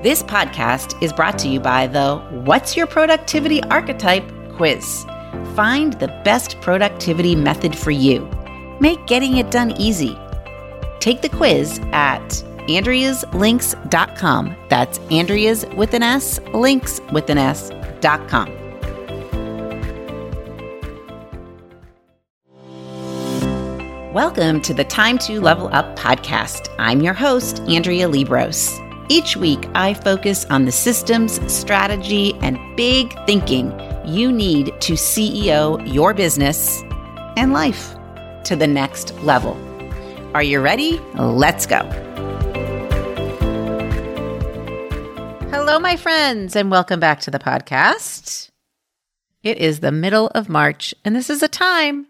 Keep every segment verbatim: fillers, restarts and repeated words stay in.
This podcast is brought to you by the What's Your Productivity Archetype quiz. Find the best productivity method for you. Make getting it done easy. Take the quiz at andreas links dot com. That's Andreas with an S, links with an S, dot com. Welcome to the Time to Level Up podcast. I'm your host, Andrea Libros. Each week, I focus on the systems, strategy, and big thinking you need to C E O your business and life to the next level. Are you ready? Let's go. Hello, my friends, and welcome back to the podcast. It is the middle of March, and this is a time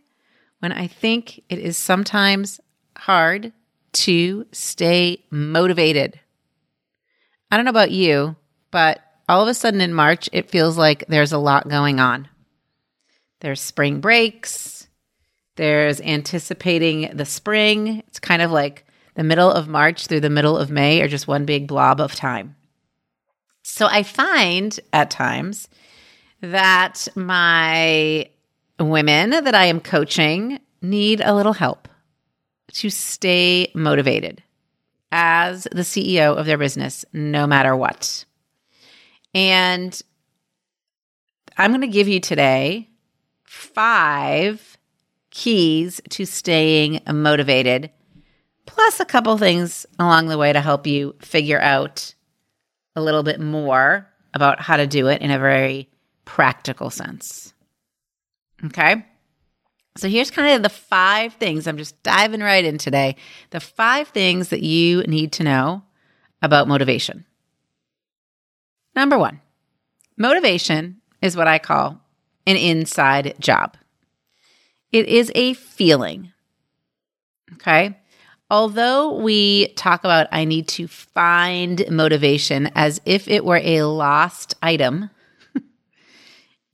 when I think it is sometimes hard to stay motivated. I don't know about you, but all of a sudden in March, it feels like there's a lot going on. There's spring breaks. There's anticipating the spring. It's kind of like the middle of March through the middle of May are just one big blob of time. So I find at times that my women that I am coaching need a little help to stay motivated as the C E O of their business, no matter what. And I'm going to give you today five keys to staying motivated, plus a couple things along the way to help you figure out a little bit more about how to do it in a very practical sense. Okay? So here's kind of the five things. I'm just diving right in today. The five things that you need to know about motivation. Number one, motivation is what I call an inside job. It is a feeling, okay? Although we talk about I need to find motivation as if it were a lost item,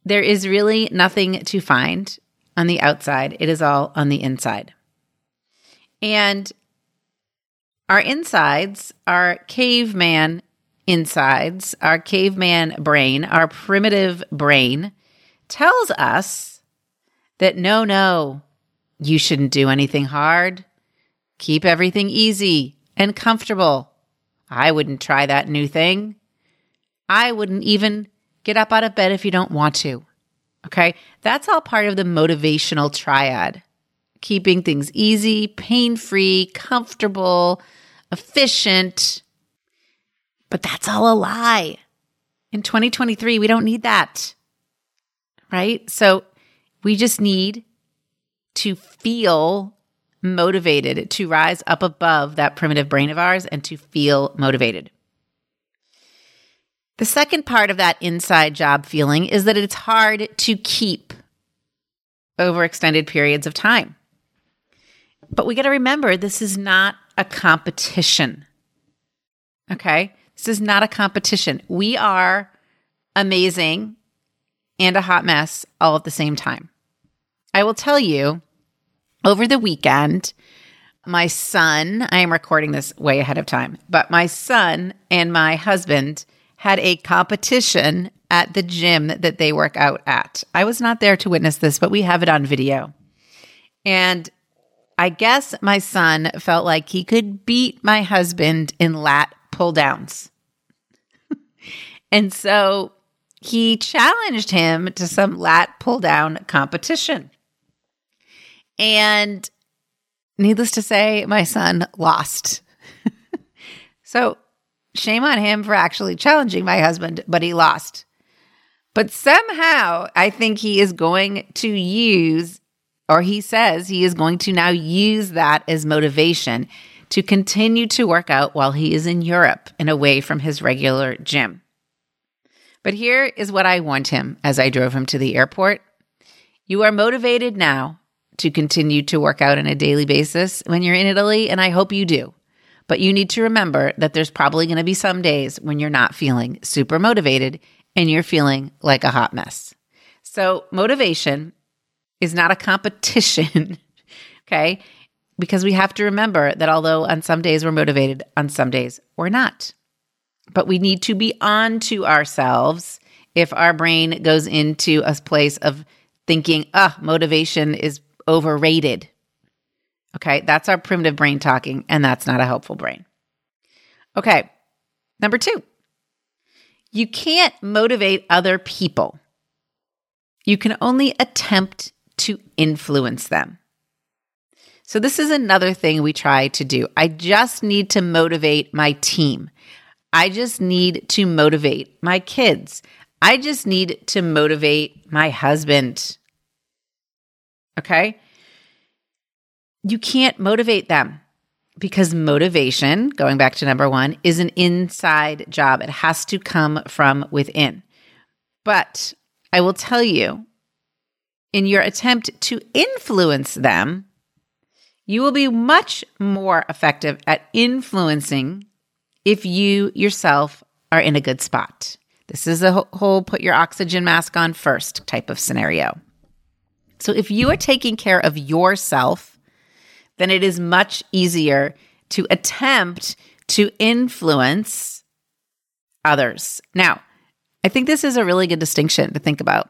there is really nothing to find on the outside. It is all on the inside. And our insides, our caveman insides, our caveman brain, our primitive brain tells us that no, no, you shouldn't do anything hard. Keep everything easy and comfortable. I wouldn't try that new thing. I wouldn't even get up out of bed if you don't want to. Okay, that's all part of the motivational triad. Keeping things easy, pain-free, comfortable, efficient. But that's all a lie. In twenty twenty-three, we don't need that, right? So we just need to feel motivated, to rise up above that primitive brain of ours and to feel motivated. The second part of that inside job feeling is that it's hard to keep over extended periods of time. But we got to remember, this is not a competition, okay? This is not a competition. We are amazing and a hot mess all at the same time. I will tell you, over the weekend, my son, I am recording this way ahead of time, but my son and my husband had a competition at the gym that they work out at. I was not there to witness this, but we have it on video. And I guess my son felt like he could beat my husband in lat pull downs. And so he challenged him to some lat pull down competition. And needless to say, my son lost. So shame on him for actually challenging my husband, but he lost. But somehow, I think he is going to use, or he says he is going to now use that as motivation to continue to work out while he is in Europe and away from his regular gym. But here is what I warned him as I drove him to the airport. You are motivated now to continue to work out on a daily basis when you're in Italy, and I hope you do. But you need to remember that there's probably going to be some days when you're not feeling super motivated and you're feeling like a hot mess. So motivation is not a competition, okay? Because we have to remember that although on some days we're motivated, on some days we're not. But we need to be on to ourselves if our brain goes into a place of thinking, ah, oh, motivation is overrated. Okay, that's our primitive brain talking, and that's not a helpful brain. Okay, number two, you can't motivate other people. You can only attempt to influence them. So this is another thing we try to do. I just need to motivate my team. I just need to motivate my kids. I just need to motivate my husband. Okay? You can't motivate them because motivation, going back to number one, is an inside job. It has to come from within. But I will tell you, in your attempt to influence them, you will be much more effective at influencing if you yourself are in a good spot. This is a whole put your oxygen mask on first type of scenario. So if you are taking care of yourself, then it is much easier to attempt to influence others. Now, I think this is a really good distinction to think about.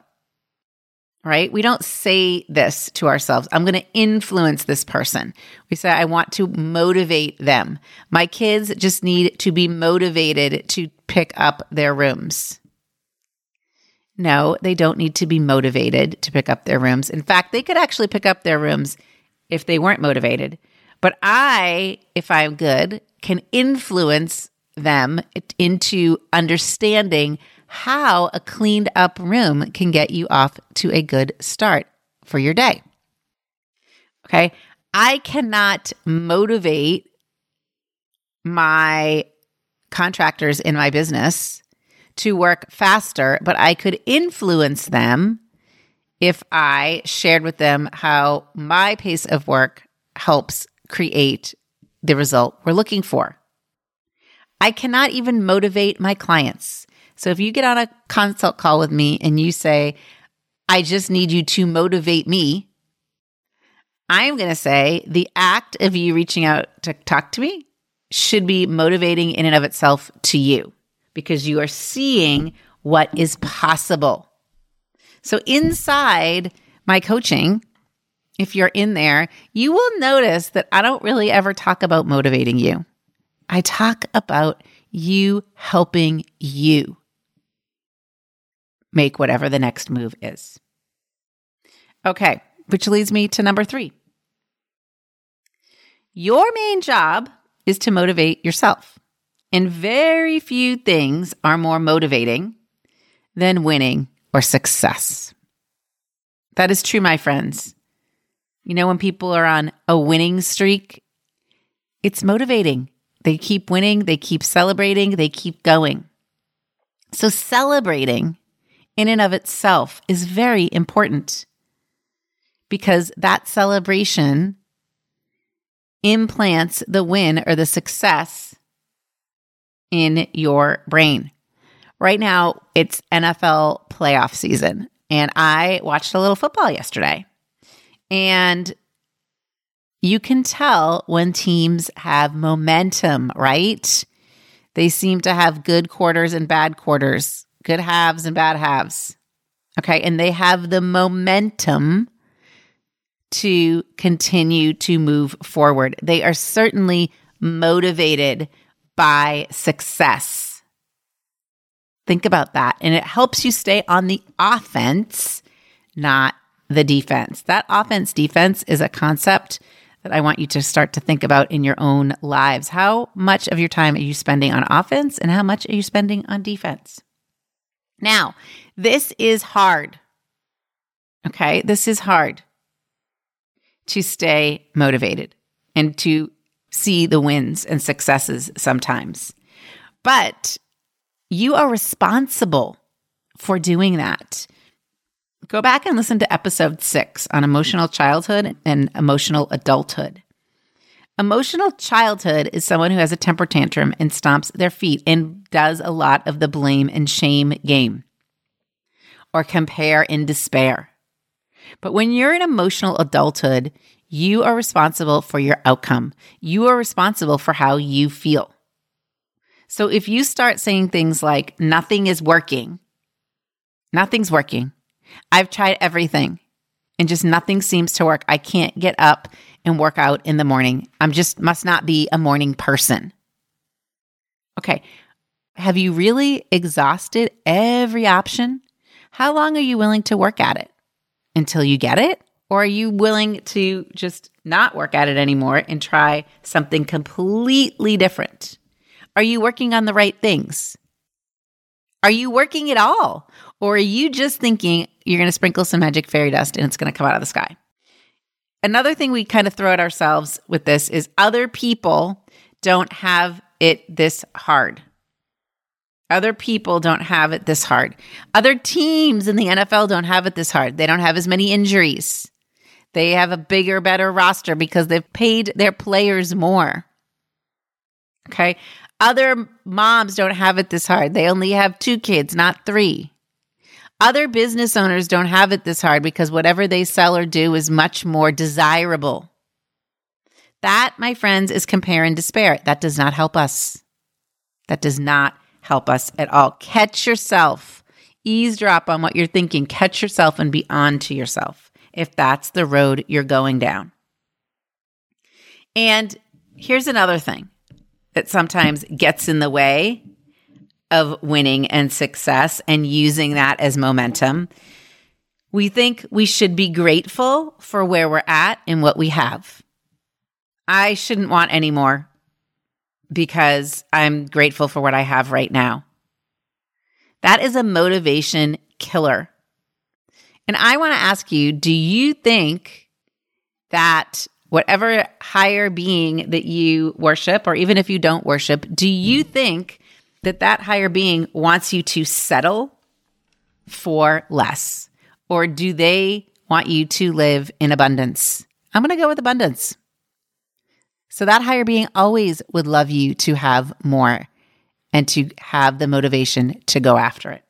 Right? We don't say this to ourselves. I'm going to influence this person. We say, I want to motivate them. My kids just need to be motivated to pick up their rooms. No, they don't need to be motivated to pick up their rooms. In fact, they could actually pick up their rooms if they weren't motivated. But I, if I'm good, can influence them into understanding how a cleaned up room can get you off to a good start for your day. Okay. I cannot motivate my contractors in my business to work faster, but I could influence them if I shared with them how my pace of work helps create the result we're looking for. I cannot even motivate my clients. So if you get on a consult call with me and you say, I just need you to motivate me, I'm going to say the act of you reaching out to talk to me should be motivating in and of itself to you because you are seeing what is possible. So inside my coaching, if you're in there, you will notice that I don't really ever talk about motivating you. I talk about you helping you make whatever the next move is. Okay, which leads me to number three. Your main job is to motivate yourself. And very few things are more motivating than winning or success. That is true, my friends. You know, when people are on a winning streak, it's motivating. They keep winning, they keep celebrating, they keep going. So celebrating in and of itself is very important because that celebration implants the win or the success in your brain. Right now, it's N F L playoff season, and I watched a little football yesterday. And you can tell when teams have momentum, right? They seem to have good quarters and bad quarters, good halves and bad halves. Okay, and they have the momentum to continue to move forward. They are certainly motivated by success. Think about that. And it helps you stay on the offense, not the defense. That offense-defense is a concept that I want you to start to think about in your own lives. How much of your time are you spending on offense and how much are you spending on defense? Now, this is hard. Okay, this is hard to stay motivated and to see the wins and successes sometimes. But you are responsible for doing that. Go back and listen to episode six on emotional childhood and emotional adulthood. Emotional childhood is someone who has a temper tantrum and stomps their feet and does a lot of the blame and shame game or compare and despair. But when you're in emotional adulthood, you are responsible for your outcome. You are responsible for how you feel. So if you start saying things like, nothing is working, nothing's working, I've tried everything and just nothing seems to work. I can't get up and work out in the morning. I'm just must not be a morning person. Okay. Have you really exhausted every option? How long are you willing to work at it? Until you get it? Or are you willing to just not work at it anymore and try something completely different? Are you working on the right things? Are you working at all? Or are you just thinking you're going to sprinkle some magic fairy dust and it's going to come out of the sky? Another thing we kind of throw at ourselves with this is other people don't have it this hard. Other people don't have it this hard. Other teams in the N F L don't have it this hard. They don't have as many injuries. They have a bigger, better roster because they've paid their players more. Okay? Other moms don't have it this hard. They only have two kids, not three. Other business owners don't have it this hard because whatever they sell or do is much more desirable. That, my friends, is compare and despair. That does not help us. That does not help us at all. Catch yourself. Eavesdrop on what you're thinking. Catch yourself and be on to yourself if that's the road you're going down. And here's another thing that sometimes gets in the way of winning and success and using that as momentum. We think we should be grateful for where we're at and what we have. I shouldn't want any more because I'm grateful for what I have right now. That is a motivation killer. And I want to ask you, do you think that whatever higher being that you worship, or even if you don't worship, do you think that that higher being wants you to settle for less? Or do they want you to live in abundance? I'm going to go with abundance. So that higher being always would love you to have more and to have the motivation to go after it.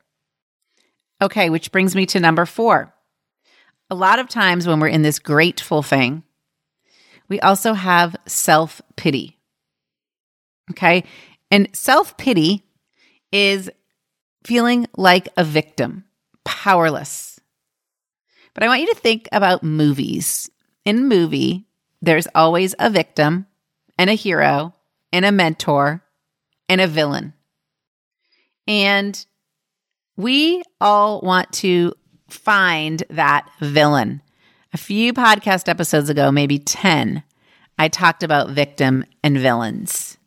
Okay, which brings me to number four. A lot of times when we're in this grateful thing, we also have self-pity. Okay? And self-pity is feeling like a victim, powerless. But I want you to think about movies. In a movie, there's always a victim and a hero and a mentor and a villain. And we all want to find that villain. A few podcast episodes ago, maybe ten, I talked about victim and villains.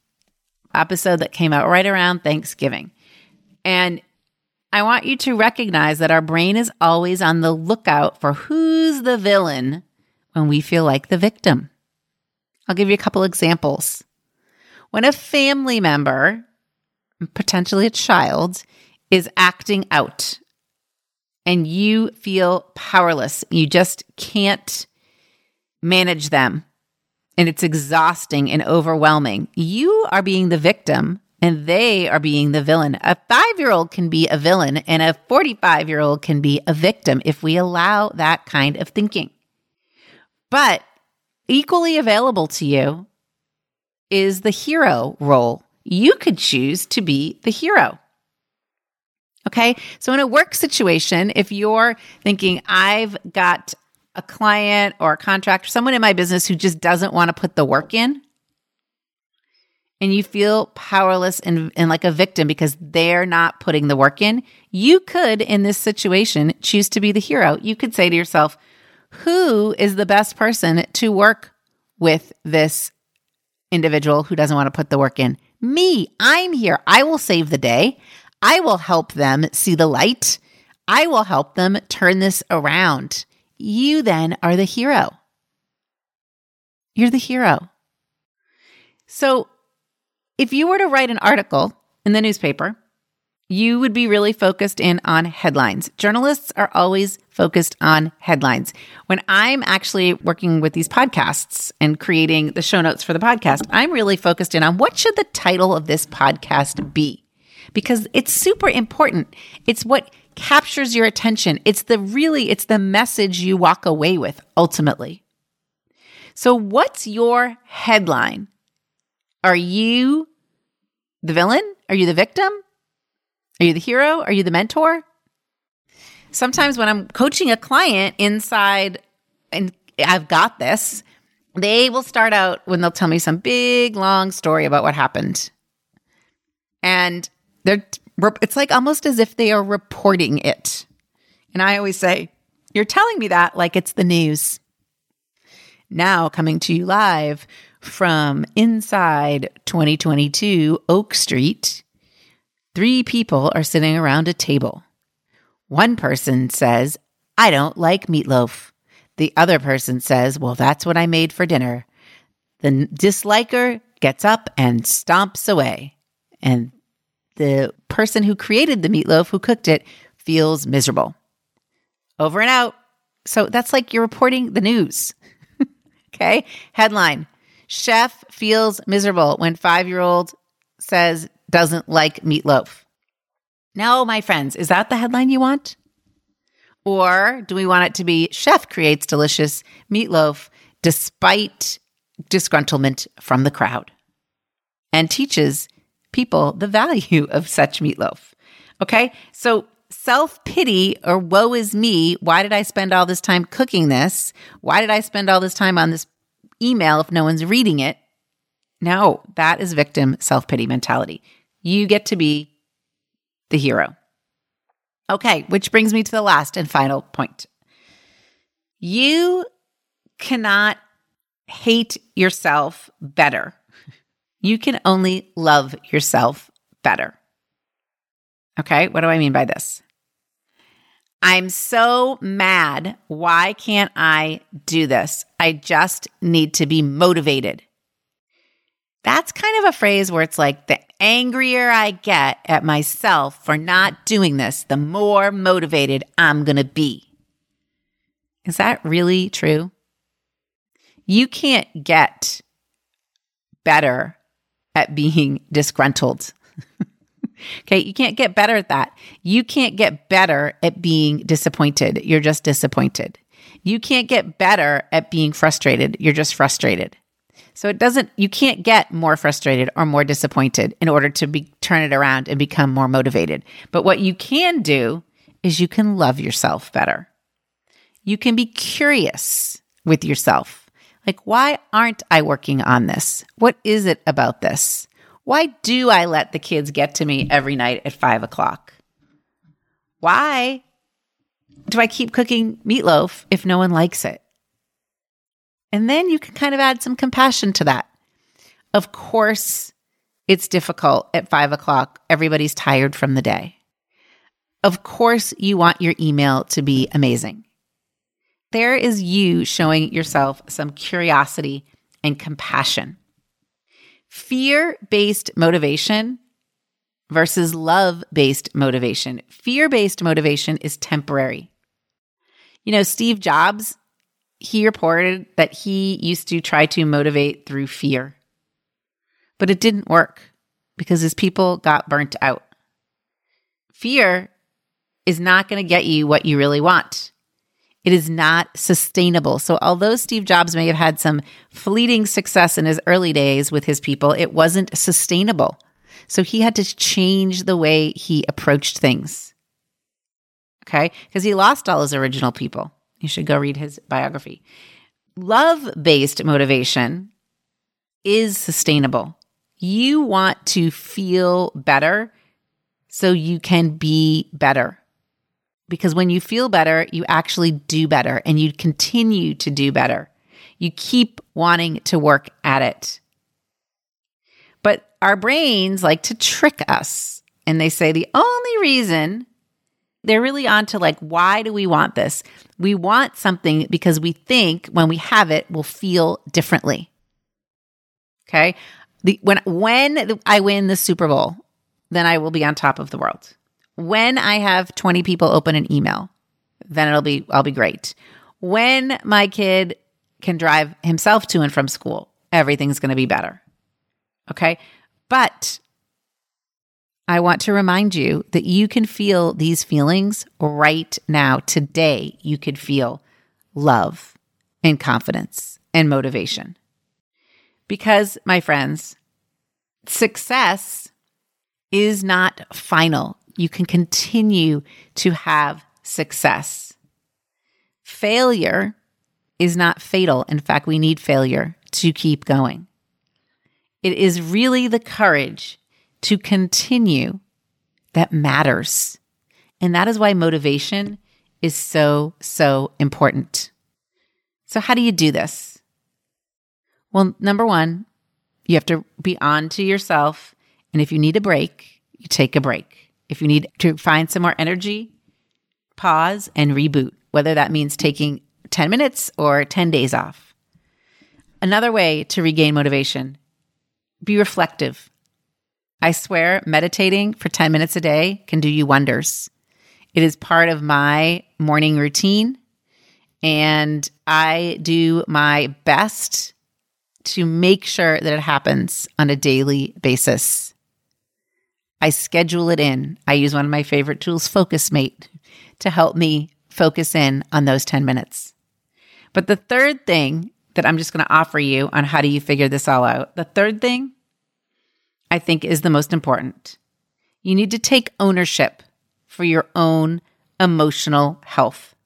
Episode that came out right around Thanksgiving. And I want you to recognize that our brain is always on the lookout for who's the villain when we feel like the victim. I'll give you a couple examples. When a family member, potentially a child, is acting out and you feel powerless, you just can't manage them, and it's exhausting and overwhelming, you are being the victim and they are being the villain. A five-year-old can be a villain and a forty-five-year-old can be a victim if we allow that kind of thinking. But equally available to you is the hero role. You could choose to be the hero. Okay? So in a work situation, if you're thinking, I've got a client or a contractor, someone in my business who just doesn't want to put the work in, and you feel powerless and, and like a victim because they're not putting the work in, you could, in this situation, choose to be the hero. You could say to yourself, who is the best person to work with this individual who doesn't want to put the work in? Me. I'm here. I will save the day. I will help them see the light. I will help them turn this around. You then are the hero. You're the hero. So if you were to write an article in the newspaper, you would be really focused in on headlines. Journalists are always focused on headlines. When I'm actually working with these podcasts and creating the show notes for the podcast, I'm really focused in on what should the title of this podcast be? Because it's super important. It's what captures your attention. It's the really, it's the message you walk away with ultimately. So what's your headline? Are you the villain? Are you the victim? Are you the hero? Are you the mentor? Sometimes when I'm coaching a client inside, and I've got this, they will start out when they'll tell me some big, long story about what happened. And they're, it's like almost as if they are reporting it. And I always say, you're telling me that like it's the news. Now coming to you live from inside twenty twenty-two Oak Street, three people are sitting around a table. One person says, I don't like meatloaf. The other person says, well, that's what I made for dinner. The disliker gets up and stomps away. And the person who created the meatloaf, who cooked it, feels miserable. Over and out. So that's like you're reporting the news. Okay. Headline, chef feels miserable when five-year-old says doesn't like meatloaf. Now, my friends, is that the headline you want? Or do we want it to be chef creates delicious meatloaf despite disgruntlement from the crowd and teaches people the value of such meatloaf? Okay, so self-pity or woe is me. Why did I spend all this time cooking this? Why did I spend all this time on this email if no one's reading it? No, that is victim self-pity mentality. You get to be the hero. Okay, which brings me to the last and final point. You cannot hate yourself better. You can only love yourself better. Okay, what do I mean by this? I'm so mad. Why can't I do this? I just need to be motivated. That's kind of a phrase where it's like the angrier I get at myself for not doing this, the more motivated I'm going to be. Is that really true? You can't get better at being disgruntled. Okay, you can't get better at that. You can't get better at being disappointed. You're just disappointed. You can't get better at being frustrated. You're just frustrated. So it doesn't, you can't get more frustrated or more disappointed in order to be, turn it around and become more motivated. But what you can do is you can love yourself better. You can be curious with yourself. Like, why aren't I working on this? What is it about this? Why do I let the kids get to me every night at five o'clock? Why do I keep cooking meatloaf if no one likes it? And then you can kind of add some compassion to that. Of course, it's difficult at five o'clock. Everybody's tired from the day. Of course, you want your email to be amazing. There is you showing yourself some curiosity and compassion. Fear-based motivation versus love-based motivation. Fear-based motivation is temporary. You know, Steve Jobs, he reported that he used to try to motivate through fear, but it didn't work because his people got burnt out. Fear is not going to get you what you really want. It is not sustainable. So although Steve Jobs may have had some fleeting success in his early days with his people, it wasn't sustainable. So he had to change the way he approached things, okay? Because he lost all his original people. You should go read his biography. Love-based motivation is sustainable. You want to feel better so you can be better. Because when you feel better, you actually do better and you continue to do better. You keep wanting to work at it. But our brains like to trick us. And they say the only reason they're really on to like, why do we want this? We want something because we think when we have it, we'll feel differently. Okay? The, when when I win the Super Bowl, then I will be on top of the world. When I have twenty people open an email, then it'll be I'll be great. When my kid can drive himself to and from school, everything's going to be better. Okay? But I want to remind you that you can feel these feelings right now. Today, you could feel love and confidence and motivation. Because, my friends, success is not final. You can continue to have success. Failure is not fatal. In fact, we need failure to keep going. It is really the courage to continue that matters. And that is why motivation is so, so important. So how do you do this? Well, number one, you have to be on to yourself. And if you need a break, you take a break. If you need to find some more energy, pause and reboot, whether that means taking ten minutes or ten days off. Another way to regain motivation, be reflective. I swear, meditating for ten minutes a day can do you wonders. It is part of my morning routine, and I do my best to make sure that it happens on a daily basis. I schedule it in. I use one of my favorite tools, FocusMate, to help me focus in on those ten minutes. But the third thing that I'm just going to offer you on how do you figure this all out, the third thing I think is the most important. You need to take ownership for your own emotional health.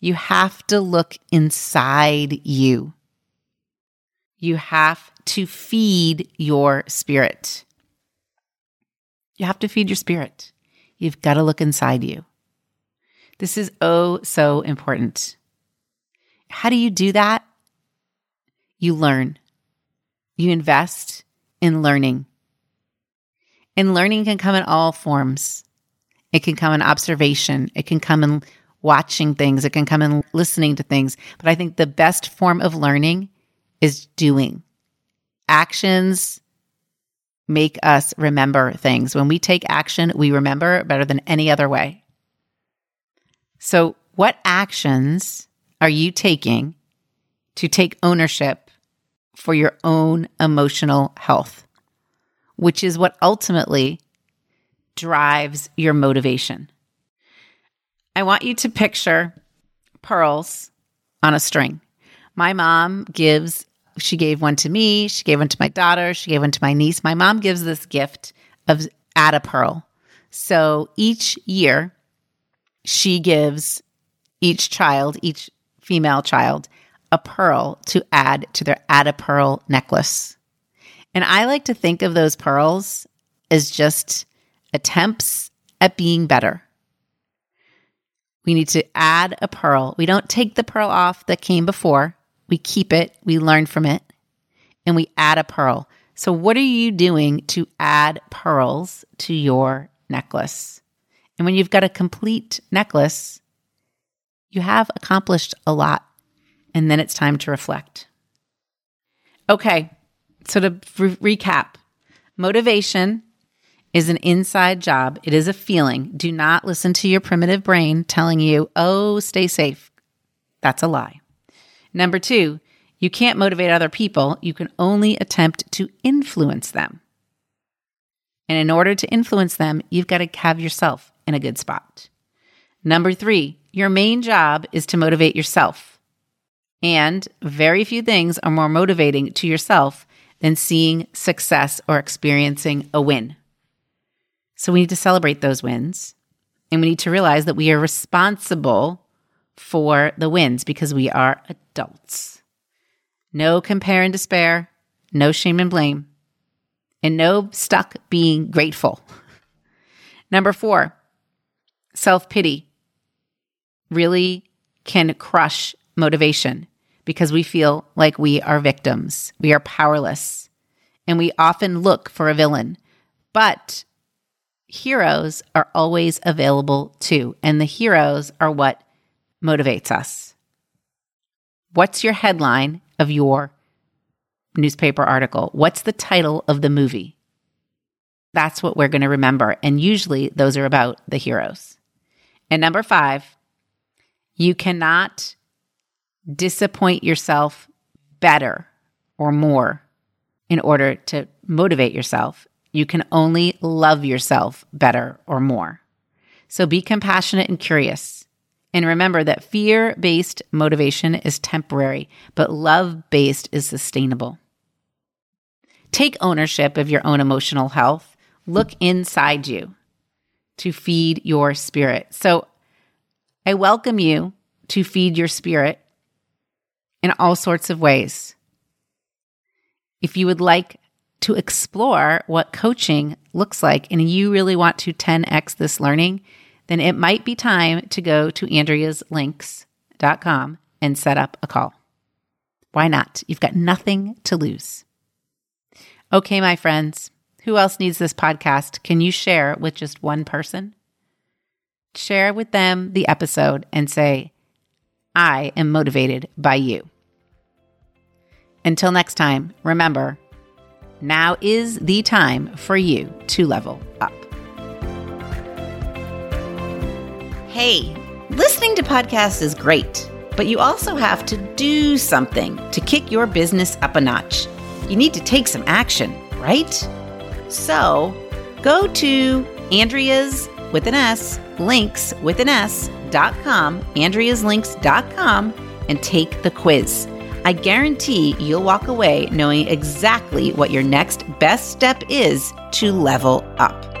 You have to look inside you. You have to feed your spirit. You have to feed your spirit. You've got to look inside you. This is oh so important. How do you do that? You learn. You invest in learning. And learning can come in all forms. It can come in observation. It can come in watching things. It can come in listening to things. But I think the best form of learning is doing. Actions make us remember things. When we take action, we remember better than any other way. So what actions are you taking to take ownership for your own emotional health, which is what ultimately drives your motivation? I want you to picture pearls on a string. My mom gives, she gave one to me, she gave one to my daughter, she gave one to my niece. My mom gives this gift of add a pearl. So each year, she gives each child, each female child, a pearl to add to their add a pearl necklace. And I like to think of those pearls as just attempts at being better. We need to add a pearl. We don't take the pearl off that came before. We keep it, we learn from it, and we add a pearl. So what are you doing to add pearls to your necklace? And when you've got a complete necklace, you have accomplished a lot. And then it's time to reflect. Okay, so to re- recap, motivation is an inside job. It is a feeling. Do not listen to your primitive brain telling you, oh, stay safe. That's a lie. Number two, you can't motivate other people. You can only attempt to influence them. And in order to influence them, you've got to have yourself in a good spot. Number three, your main job is to motivate yourself. And very few things are more motivating to yourself than seeing success or experiencing a win. So we need to celebrate those wins, and we need to realize that we are responsible for the wins because we are adults. No compare and despair, no shame and blame, and no stuck being grateful. Number four, self-pity really can crush motivation because we feel like we are victims, we are powerless, and we often look for a villain. But heroes are always available too, and the heroes are what motivates us. What's your headline of your newspaper article? What's the title of the movie? That's what we're going to remember, and usually those are about the heroes. And number five, you cannot disappoint yourself better or more in order to motivate yourself. You can only love yourself better or more. So be compassionate and curious. And remember that fear-based motivation is temporary, but love-based is sustainable. Take ownership of your own emotional health. Look inside you to feed your spirit. So I welcome you to feed your spirit in all sorts of ways. If you would like to explore what coaching looks like and you really want to ten x this learning, then it might be time to go to andreas links dot com and set up a call. Why not? You've got nothing to lose. Okay, my friends, who else needs this podcast? Can you share with just one person? Share with them the episode and say, I am motivated by you. Until next time, remember, now is the time for you to level up. Hey, listening to podcasts is great, but you also have to do something to kick your business up a notch. You need to take some action, right? So go to Andrea's with an S, links with an S, dot com, andreas links dot com, and take the quiz. I guarantee you'll walk away knowing exactly what your next best step is to level up.